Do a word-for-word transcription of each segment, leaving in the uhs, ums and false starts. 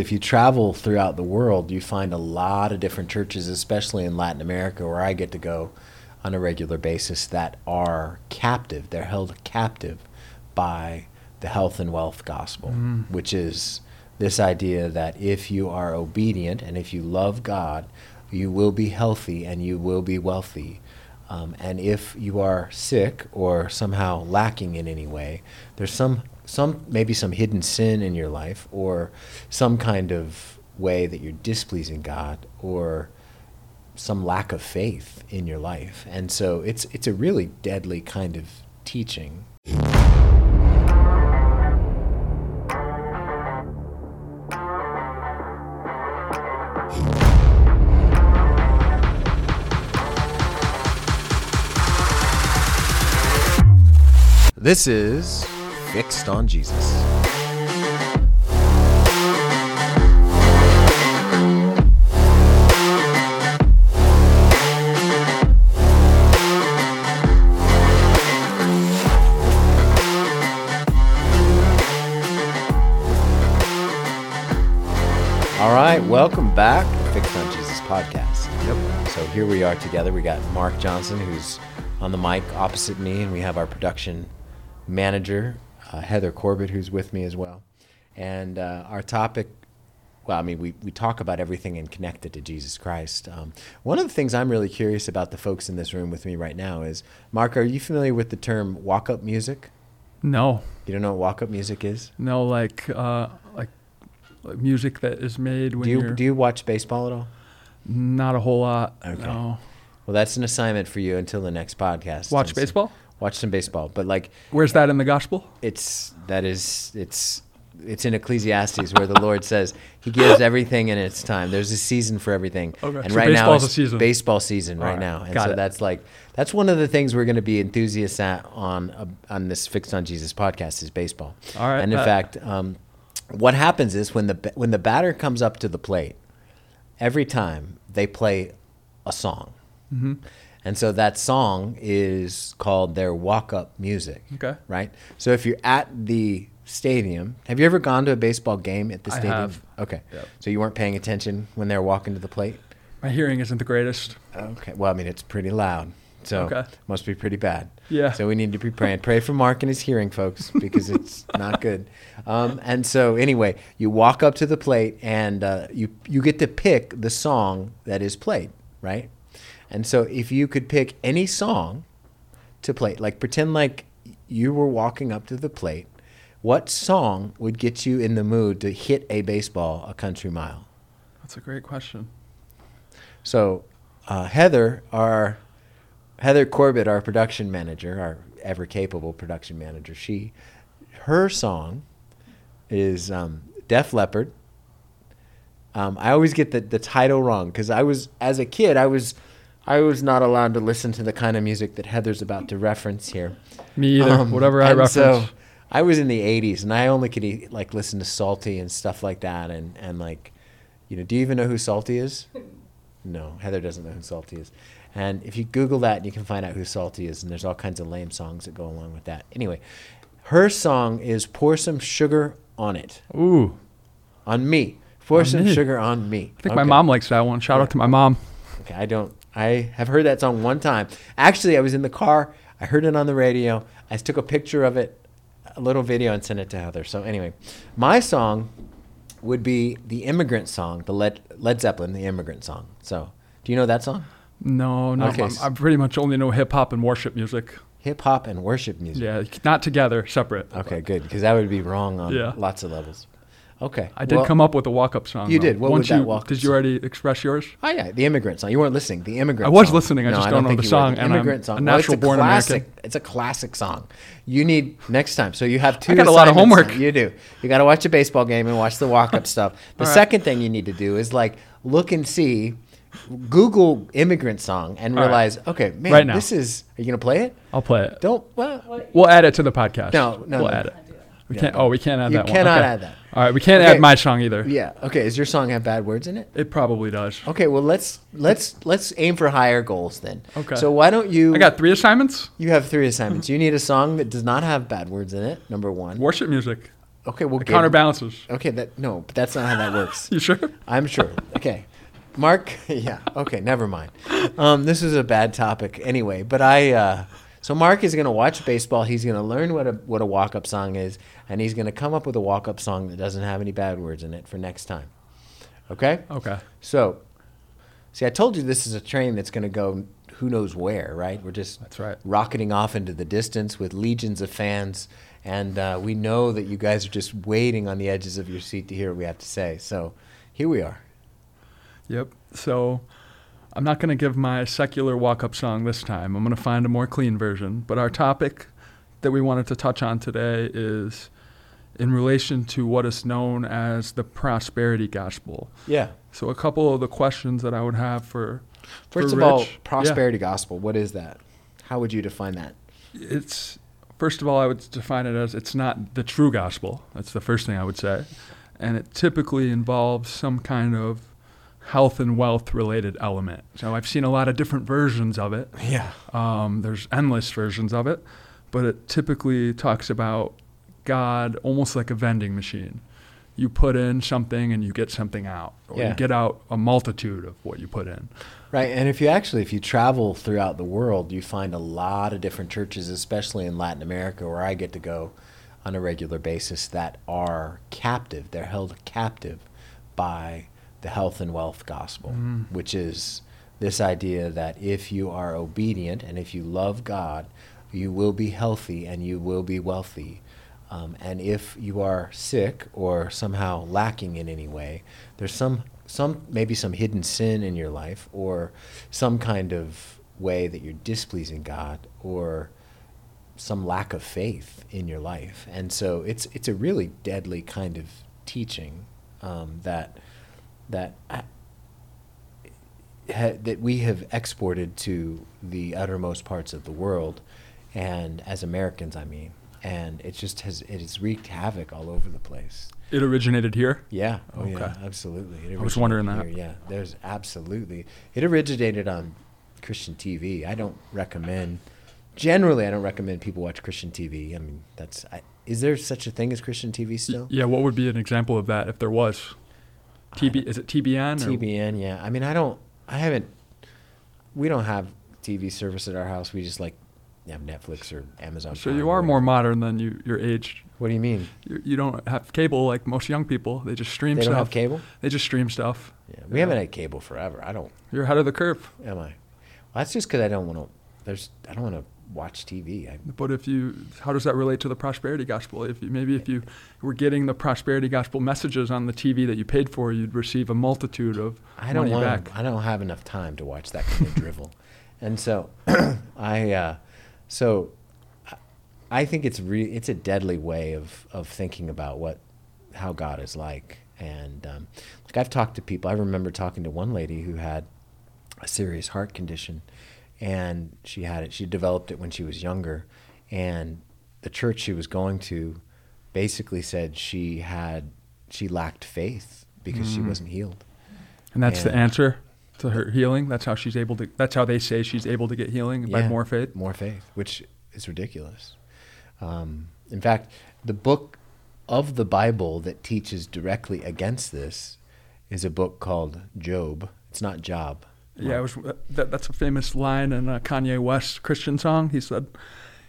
If you travel throughout the world, you find a lot of different churches, especially in Latin America, where I get to go on a regular basis, that are captive. They're held captive by the health and wealth gospel, mm. which is this idea that if you are obedient and if you love God, you will be healthy and you will be wealthy. Um, and if you are sick or somehow lacking in any way, there's some Some maybe some hidden sin in your life, or some kind of way that you're displeasing God, or some lack of faith in your life. And so it's it's a really deadly kind of teaching. This is Fixed on Jesus. All right, welcome back to Fixed on Jesus Podcast. Yep. So here we are together. We got Mark Johnson, who's on the mic opposite me, and we have our production manager, Uh, Heather Corbitt, who's with me as well. And uh, our topic, well, I mean, we, we talk about everything and connect it to Jesus Christ. Um, one of the things I'm really curious about the folks in this room with me right now is, Mark, are you familiar with the term walk-up music? No. You don't know what walk-up music is? No, like uh, like music that is made when do you, you're... Do you watch baseball at all? Not a whole lot, okay. No. Well, that's an assignment for you until the next podcast. Watch baseball? Watch some baseball, but like, where's that in the gospel? It's that is it's it's in Ecclesiastes where the Lord says He gives everything in its time. There's a season for everything, okay. and so right now it's season. baseball season right, right now, and Got so it. that's like that's one of the things we're going to be enthusiasts at on uh, on this Fixed on Jesus podcast is baseball. All right, and in uh, fact, um, what happens is when the when the batter comes up to the plate, every time they play a song. Mm-hmm. And so that song is called their walk-up music, okay. right? So if you're at the stadium, have you ever gone to a baseball game at the stadium? I have. Okay. Yep. So you weren't paying attention when they were walking to the plate? My hearing isn't the greatest. Okay. Well, I mean, it's pretty loud, so okay. must be pretty bad. Yeah. So we need to be praying. Pray for Mark and his hearing, folks, because it's not good. Um, and so anyway, you walk up to the plate, and uh, you you get to pick the song that is played, right? And so if you could pick any song to play, like pretend like you were walking up to the plate, what song would get you in the mood to hit a baseball a country mile? That's a great question. So uh, Heather, our, Heather Corbitt, our production manager, our ever-capable production manager, she her song is um, Def Leppard. Um, I always get the, the title wrong because I was, as a kid, I was... I was not allowed to listen to the kind of music that Heather's about to reference here. Me either. Um, Whatever I reference. So I was in the eighties, and I only could eat, like listen to Salty and stuff like that, and, and like, you know, do you even know who Salty is? No, Heather doesn't know who Salty is. And if you Google that, you can find out who Salty is, and there's all kinds of lame songs that go along with that. Anyway, her song is "Pour Some Sugar on It." Ooh, on me. Pour on some me. sugar on me. I think okay. my mom likes that one. Shout yeah. out to my mom. Okay, I don't. I have heard that song one time. Actually, I was in the car. I heard it on the radio. I took a picture of it, a little video, and sent it to Heather. So anyway, my song would be the Immigrant Song, the Led, Led Zeppelin, the Immigrant Song. So do you know that song? No, no. Okay. I pretty much only know hip-hop and worship music. Hip-hop and worship music. Yeah, not together, separate. Okay, but. good, because that would be wrong on yeah. lots of levels. Okay. I did well, come up with a walk-up song. You though. did. What Once was that you, walk-up Did you already express yours? Oh, yeah. The Immigrant Song. You weren't listening. The Immigrant Song. I was song. listening. I no, just I don't, don't know the song. The and Immigrant I'm Song. A natural well, born classic, American. It's a classic song. You need next time. So you have two I got a lot of homework. You do. You got to watch a baseball game and watch the walk-up stuff. The right. second thing you need to do is like look and see, Google Immigrant Song and All realize, right. okay, man, right this is, are you going to play it? I'll play it. Don't, well. We'll add it to the podcast. No, no. We'll no. add it. We can't. Yeah. Oh, we can't add you that one. You cannot okay. add that. All right, we can't okay. add my song either. Yeah. Okay. Does your song have bad words in it? It probably does. Okay. Well, let's let's let's aim for higher goals then. Okay. So why don't you? I got three assignments. You have three assignments. You need a song that does not have bad words in it. Number one. Worship music. Okay, well, it good. Counterbalances. Okay, that no, but that's not how that works. You sure? I'm sure. Okay. Mark, yeah, okay, never mind. Um, this is a bad topic anyway, but I, uh, so Mark is going to watch baseball. He's going to learn what a what a walk-up song is, and he's going to come up with a walk-up song that doesn't have any bad words in it for next time. Okay? Okay. So, see, I told you this is a train that's going to go who knows where, right? We're just that's right. rocketing off into the distance with legions of fans, and uh, we know that you guys are just waiting on the edges of your seat to hear what we have to say. So, here we are. Yep. So I'm not going to give my secular walk-up song this time. I'm going to find a more clean version. But our topic that we wanted to touch on today is in relation to what is known as the prosperity gospel. Yeah. So a couple of the questions that I would have for First for of Rich, all, prosperity yeah. gospel, what is that? How would you define that? It's first of all, I would define it as it's not the true gospel. That's the first thing I would say. And it typically involves some kind of health and wealth related element. So I've seen a lot of different versions of it. Yeah. Um, there's endless versions of it, but it typically talks about God almost like a vending machine. You put in something and you get something out, or yeah. you get out a multitude of what you put in. Right. And if you actually, if you travel throughout the world, you find a lot of different churches, especially in Latin America, where I get to go on a regular basis, that are captive. They're held captive by the health and wealth gospel, mm. which is this idea that if you are obedient and if you love God, you will be healthy and you will be wealthy. Um, and if you are sick or somehow lacking in any way, there's some, some maybe some hidden sin in your life or some kind of way that you're displeasing God or some lack of faith in your life. And so it's it's a really deadly kind of teaching um, that... that ha, that we have exported to the uttermost parts of the world, and as Americans, I mean, and it just has it has wreaked havoc all over the place. It originated here? Yeah. Oh, okay. Yeah, absolutely. It I was wondering here. that. Yeah, there's absolutely. It originated on Christian T V. I don't recommend, generally I don't recommend people watch Christian T V. I mean, that's, I, is there such a thing as Christian T V still? Yeah, what would be an example of that if there was? T B, is it T B N? Or? T B N, yeah. I mean, I don't, I haven't, we don't have T V service at our house. We just like have Netflix or Amazon. So you are more modern than you, your age. What do you mean? You, you don't have cable like most young people. They just stream they stuff. They don't have cable? They just stream stuff. Yeah, we haven't had cable forever. I don't. You're ahead of the curve. Am I? Well, that's just because I don't want to, there's, I don't want to watch T V. I, but if you, how does that relate to the prosperity gospel? If you, maybe if you were getting the prosperity gospel messages on the T V that you paid for, you'd receive a multitude of I don't money want, back. I don't have enough time to watch that kind of drivel. And so I, uh, so I think it's re- it's a deadly way of, of thinking about what, how God is like. And um, like I've talked to people, I remember talking to one lady who had a serious heart condition. And she had it, she developed it when she was younger. And the church she was going to basically said she had, she lacked faith because mm. she wasn't healed. And that's and the answer to her healing? That's how she's able to, that's how they say she's able to get healing yeah, by more faith? More faith, which is ridiculous. Um, in fact, the book of the Bible that teaches directly against this is a book called Job. It's not Job. Yeah, it was, that, that's a famous line in a Kanye West Christian song. He said,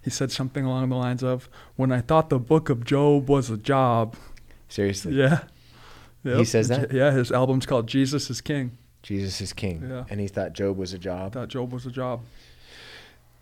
he said something along the lines of, "When I thought the book of Job was a job." Seriously? Yeah. Yep. He says that? Yeah, his album's called Jesus is King. Jesus is King. Yeah. And he thought Job was a job? Thought Job was a job.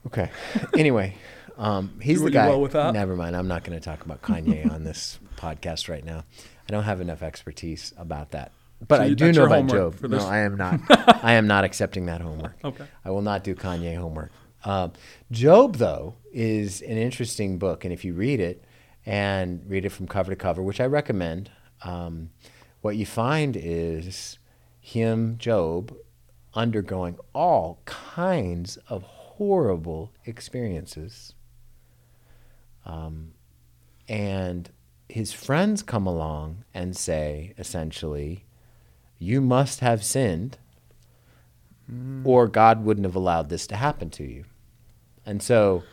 Okay. Anyway, um, he's the guy. Well Never mind, I'm not going to talk about Kanye on this podcast right now. I don't have enough expertise about that. But so I do know about Job. No, I am not. I am not accepting that homework. Okay. I will not do Kanye homework. Uh, Job, though, is an interesting book. And if you read it and read it from cover to cover, which I recommend, um, what you find is him, Job, undergoing all kinds of horrible experiences. Um, and his friends come along and say, essentially, you must have sinned mm. or God wouldn't have allowed this to happen to you. And so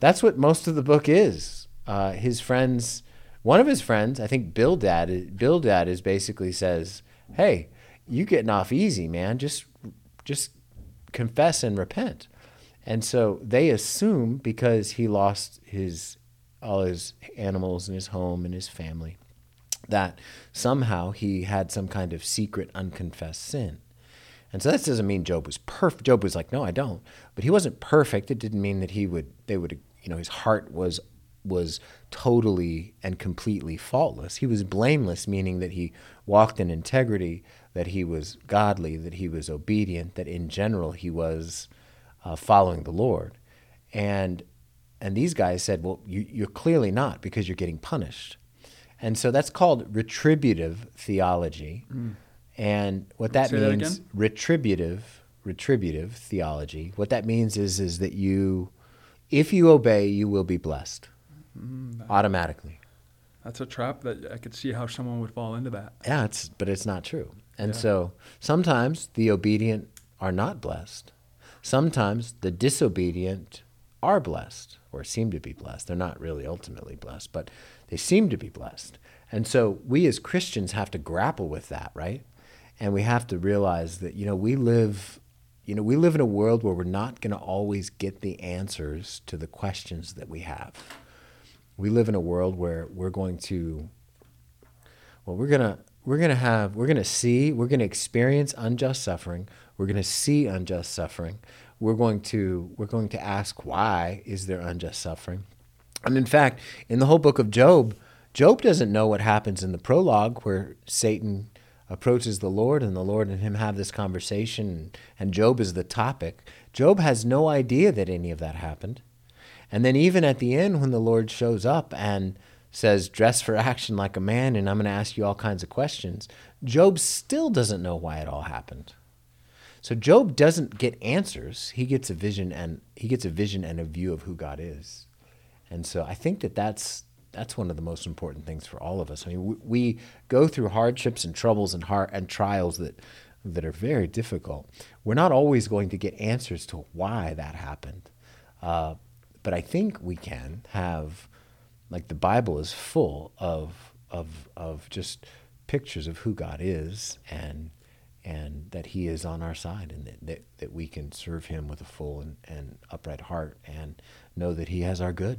that's what most of the book is. Uh, his friends One of his friends, I think Bildad, Bildad is basically says, hey, you getting off easy, man. Just, just confess and repent. And so they assume because he lost his, all his animals and his home and his family, that somehow he had some kind of secret unconfessed sin. And so that doesn't mean Job was perfect. Job was like, no, I don't. But he wasn't perfect. It didn't mean that he would, they would, you know, his heart was was totally and completely faultless. He was blameless, meaning that he walked in integrity, that he was godly, that he was obedient, that in general he was uh, following the Lord. And and these guys said, well, you, you're clearly not, because you're getting punished. And so that's called retributive theology. Mm. And what that Say means, that retributive, retributive theology, what that means is, is that you, if you obey, you will be blessed. Mm, that, automatically. That's a trap that I could see how someone would fall into that. Yeah, it's, but it's not true. And yeah. So sometimes the obedient are not blessed. Sometimes the disobedient are blessed or seem to be blessed. They're not really ultimately blessed, but they seem to be blessed. And so we as Christians have to grapple with that, right? And we have to realize that, you know, we live, you know, we live in a world where we're not going to always get the answers to the questions that we have. We live in a world where we're going to, well, we're gonna, we're gonna have, we're gonna see, we're gonna experience unjust suffering. We're gonna see unjust suffering. We're going to, we're going to ask, why is there unjust suffering? And in fact, in the whole book of Job, Job doesn't know what happens in the prologue where Satan approaches the Lord and the Lord and him have this conversation, and Job is the topic. Job has no idea that any of that happened. And then even at the end, when the Lord shows up and says, dress for action like a man, and I'm going to ask you all kinds of questions, Job still doesn't know why it all happened. So Job doesn't get answers. He gets a vision and he gets a vision and a view of who God is. And so I think that that's, that's one of the most important things for all of us. I mean, we, we go through hardships and troubles and heart and trials that that are very difficult. We're not always going to get answers to why that happened. Uh, But I think we can have, like, the Bible is full of of of just pictures of who God is, and and that He is on our side, and that that, that we can serve Him with a full and, and upright heart, and know that He has our good,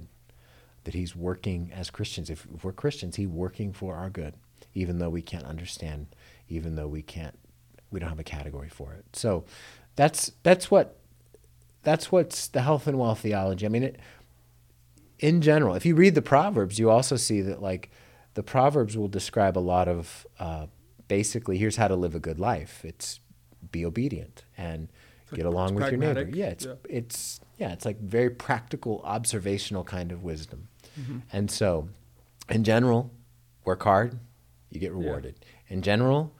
that He's working as Christians. If, if we're Christians, He's working for our good, even though we can't understand, even though we can't, we don't have a category for it. So, that's that's what. That's what's the health and wealth theology. I mean, it, in general, if you read the Proverbs, you also see that, like, the Proverbs will describe a lot of, uh, basically, here's how to live a good life. It's be obedient and it's get along with pragmatic. Your neighbor. Yeah, it's yeah. it's yeah, it's like very practical, observational kind of wisdom. Mm-hmm. And so, in general, work hard, you get rewarded. Yeah. In general,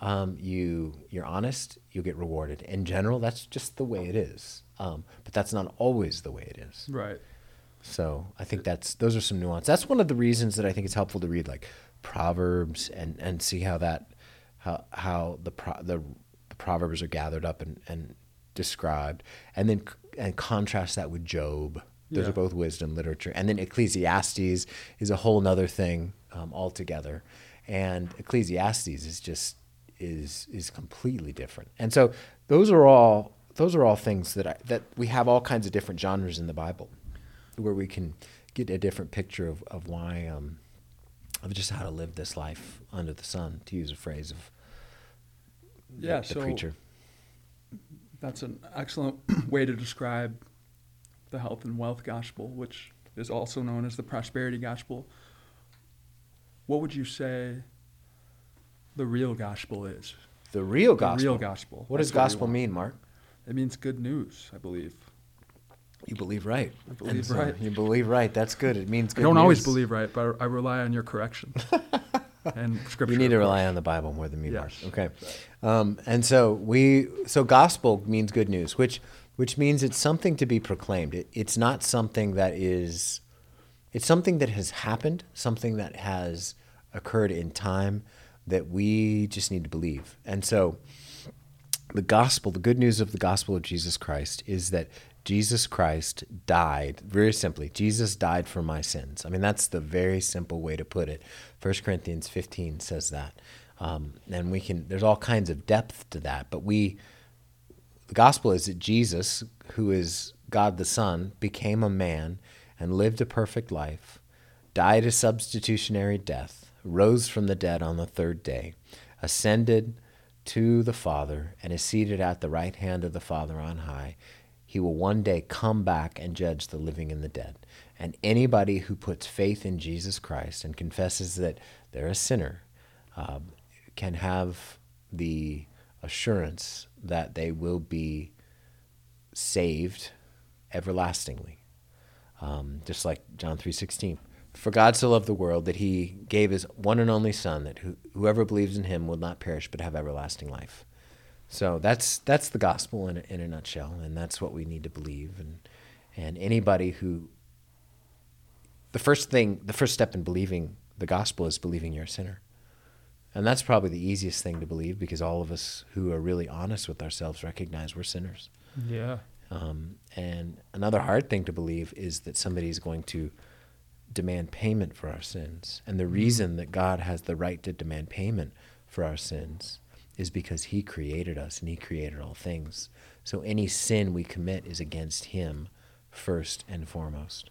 um, you you're honest, you'll get rewarded. In general, that's just the way it is. Um, but that's not always the way it is. Right. So I think that's those are some nuance. That's one of the reasons that I think it's helpful to read, like, Proverbs and, and see how that how how the pro, the, the Proverbs are gathered up and, and described, and then and contrast that with Job. Those yeah. are both wisdom literature, and then Ecclesiastes is a whole nother thing um, altogether. And Ecclesiastes is just is is completely different. And so those are all. Those are all things that I, that we have all kinds of different genres in the Bible, where we can get a different picture of of why um, of just how to live this life under the sun, to use a phrase of the, yeah, the so preacher. That's an excellent way to describe the health and wealth gospel, which is also known as the prosperity gospel. What would you say the real gospel is? The real gospel. The real gospel. What that's does gospel mean, Mark? It means good news, I believe. You believe right. I believe so, right. You believe right. That's good. It means good news. I don't news. always believe right, but I rely on your correction and scripture. You need to rely on the Bible more than me, yes. Mark. Okay. Um, and so we, so gospel means good news, which which means it's something to be proclaimed. It, it's not something that is, it's something that has happened, something that has occurred in time that we just need to believe. And so the gospel, the good news of the gospel of Jesus Christ is that Jesus Christ died, very simply, Jesus died for my sins. I mean, that's the very simple way to put it. First Corinthians fifteen says that. Um, and we can, there's all kinds of depth to that, but we, the gospel is that Jesus, who is God the Son, became a man and lived a perfect life, died a substitutionary death, rose from the dead on the third day, ascended to the Father, and is seated at the right hand of the Father on high. He will one day come back and judge the living and the dead. And anybody who puts faith in Jesus Christ and confesses that they're a sinner uh, can have the assurance that they will be saved everlastingly. Um, just like John three sixteen. For God so loved the world that he gave his one and only Son, that who, whoever believes in him will not perish but have everlasting life. So that's that's the gospel in a, in a nutshell, and that's what we need to believe. And and anybody who, the first thing, the first step in believing the gospel is believing you're a sinner. And that's probably the easiest thing to believe, because all of us who are really honest with ourselves recognize we're sinners. Yeah. Um, and another hard thing to believe is that somebody's going to demand payment for our sins. And the reason that God has the right to demand payment for our sins is because he created us and he created all things. So any sin we commit is against him first and foremost.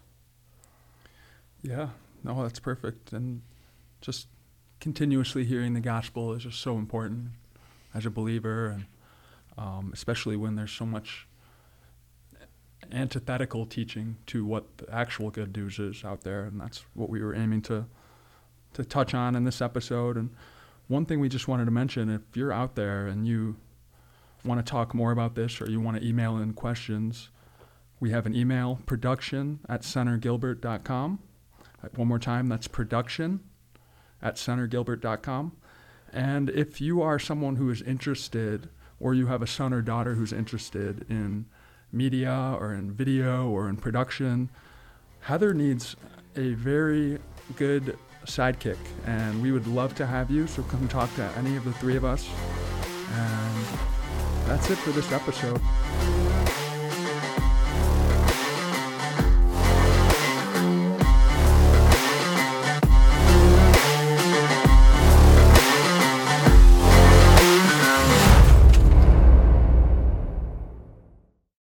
Yeah, no, that's perfect. And just continuously hearing the gospel is just so important as a believer, and um, especially when there's so much antithetical teaching to what the actual good news is out there. And that's what we were aiming to to touch on in this episode. And one thing we just wanted to mention, if you're out there and you want to talk more about this, or you want to email in questions, we have an email, production at center gilbert dot com. One more time, that's production at center gilbert dot com. And if you are someone who is interested, or you have a son or daughter who's interested in media or in video or in production, Heather needs a very good sidekick, and we would love to have you. So come talk to any of the three of us. And that's it for this episode.